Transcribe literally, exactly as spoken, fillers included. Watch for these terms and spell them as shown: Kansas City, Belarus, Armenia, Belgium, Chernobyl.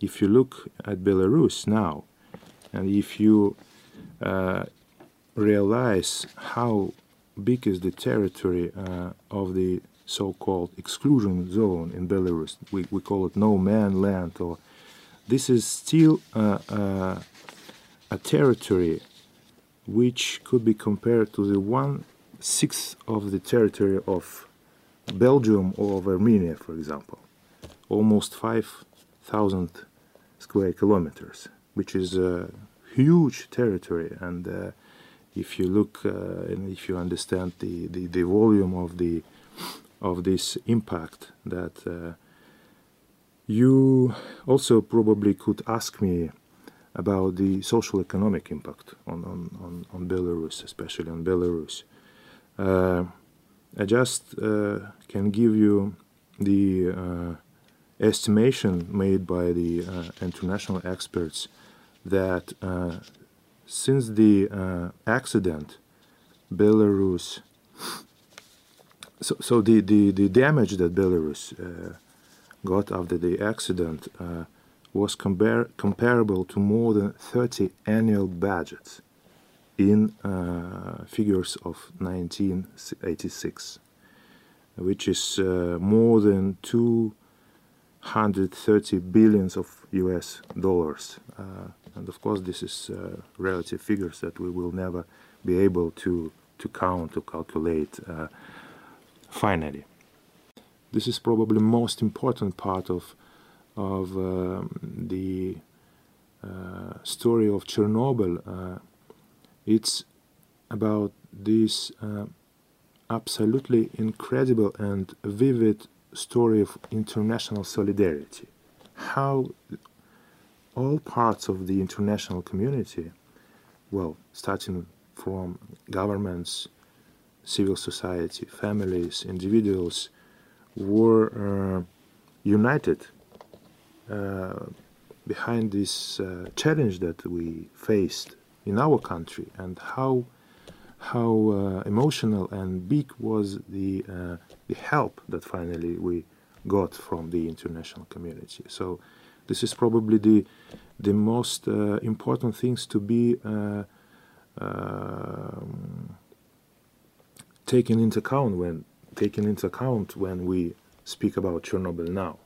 if you look at Belarus now, and if you uh, realize how big is the territory uh, of the so-called exclusion zone in Belarus, we, we call it no man land, or this is still uh, uh, a territory which could be compared to the one-sixth of the territory of Belgium or of Armenia, for example, almost five thousand square kilometers, which is a huge territory. And uh, if you look uh, and if you understand the, the, the volume of, the, of this impact, that uh, you also probably could ask me about the social economic impact on, on, on, on Belarus, especially on Belarus. Uh, I just uh, can give you the uh, estimation made by the uh, international experts that uh, since the uh, accident, Belarus, so, so the, the, the damage that Belarus uh, got after the accident uh, was compar comparable to more than thirty annual budgets in uh, figures of nineteen eighty-six, which is uh, more than two hundred thirty billions of U S dollars. Uh, and of course, this is uh, relative figures that we will never be able to, to count, to calculate uh, finally. This is probably the most important part of of uh, the uh, story of Chernobyl. Uh, it's about this uh, absolutely incredible and vivid story of international solidarity. How all parts of the international community, well, starting from governments, civil society, families, individuals, were uh, united Uh, behind this uh, challenge that we faced in our country, and how how uh, emotional and big was the uh, the help that finally we got from the international community. So this is probably the the most uh, important things to be uh, uh, taken into account when taken into account when we speak about Chernobyl now.